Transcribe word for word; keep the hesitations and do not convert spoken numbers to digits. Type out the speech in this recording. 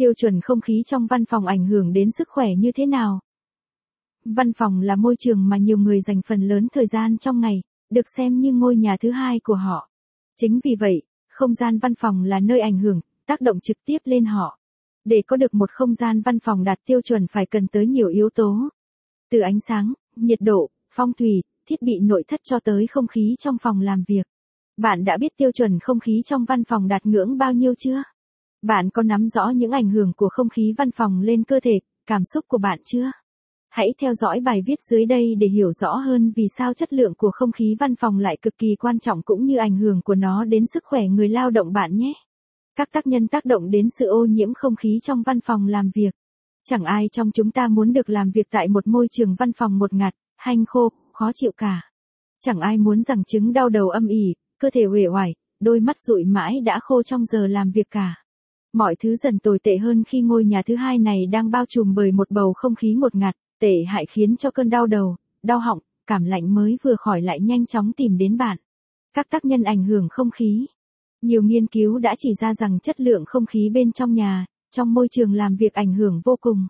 Tiêu chuẩn không khí trong văn phòng ảnh hưởng đến sức khỏe như thế nào? Văn phòng là môi trường mà nhiều người dành phần lớn thời gian trong ngày, được xem như ngôi nhà thứ hai của họ. Chính vì vậy, không gian văn phòng là nơi ảnh hưởng, tác động trực tiếp lên họ. Để có được một không gian văn phòng đạt tiêu chuẩn phải cần tới nhiều yếu tố. Từ ánh sáng, nhiệt độ, phong thủy, thiết bị nội thất cho tới không khí trong phòng làm việc. Bạn đã biết tiêu chuẩn không khí trong văn phòng đạt ngưỡng bao nhiêu chưa? Bạn có nắm rõ những ảnh hưởng của không khí văn phòng lên cơ thể, cảm xúc của bạn chưa? Hãy theo dõi bài viết dưới đây để hiểu rõ hơn vì sao chất lượng của không khí văn phòng lại cực kỳ quan trọng cũng như ảnh hưởng của nó đến sức khỏe người lao động bạn nhé. Các tác nhân tác động đến sự ô nhiễm không khí trong văn phòng làm việc. Chẳng ai trong chúng ta muốn được làm việc tại một môi trường văn phòng một ngạt, hanh khô, khó chịu cả. Chẳng ai muốn rằng chứng đau đầu âm ỉ, cơ thể uể oải, đôi mắt dụi mãi đã khô trong giờ làm việc cả. Mọi thứ dần tồi tệ hơn khi ngôi nhà thứ hai này đang bao trùm bởi một bầu không khí ngột ngạt, tệ hại khiến cho cơn đau đầu, đau họng, cảm lạnh mới vừa khỏi lại nhanh chóng tìm đến bạn. Các tác nhân ảnh hưởng không khí. Nhiều nghiên cứu đã chỉ ra rằng chất lượng không khí bên trong nhà, trong môi trường làm việc ảnh hưởng vô cùng.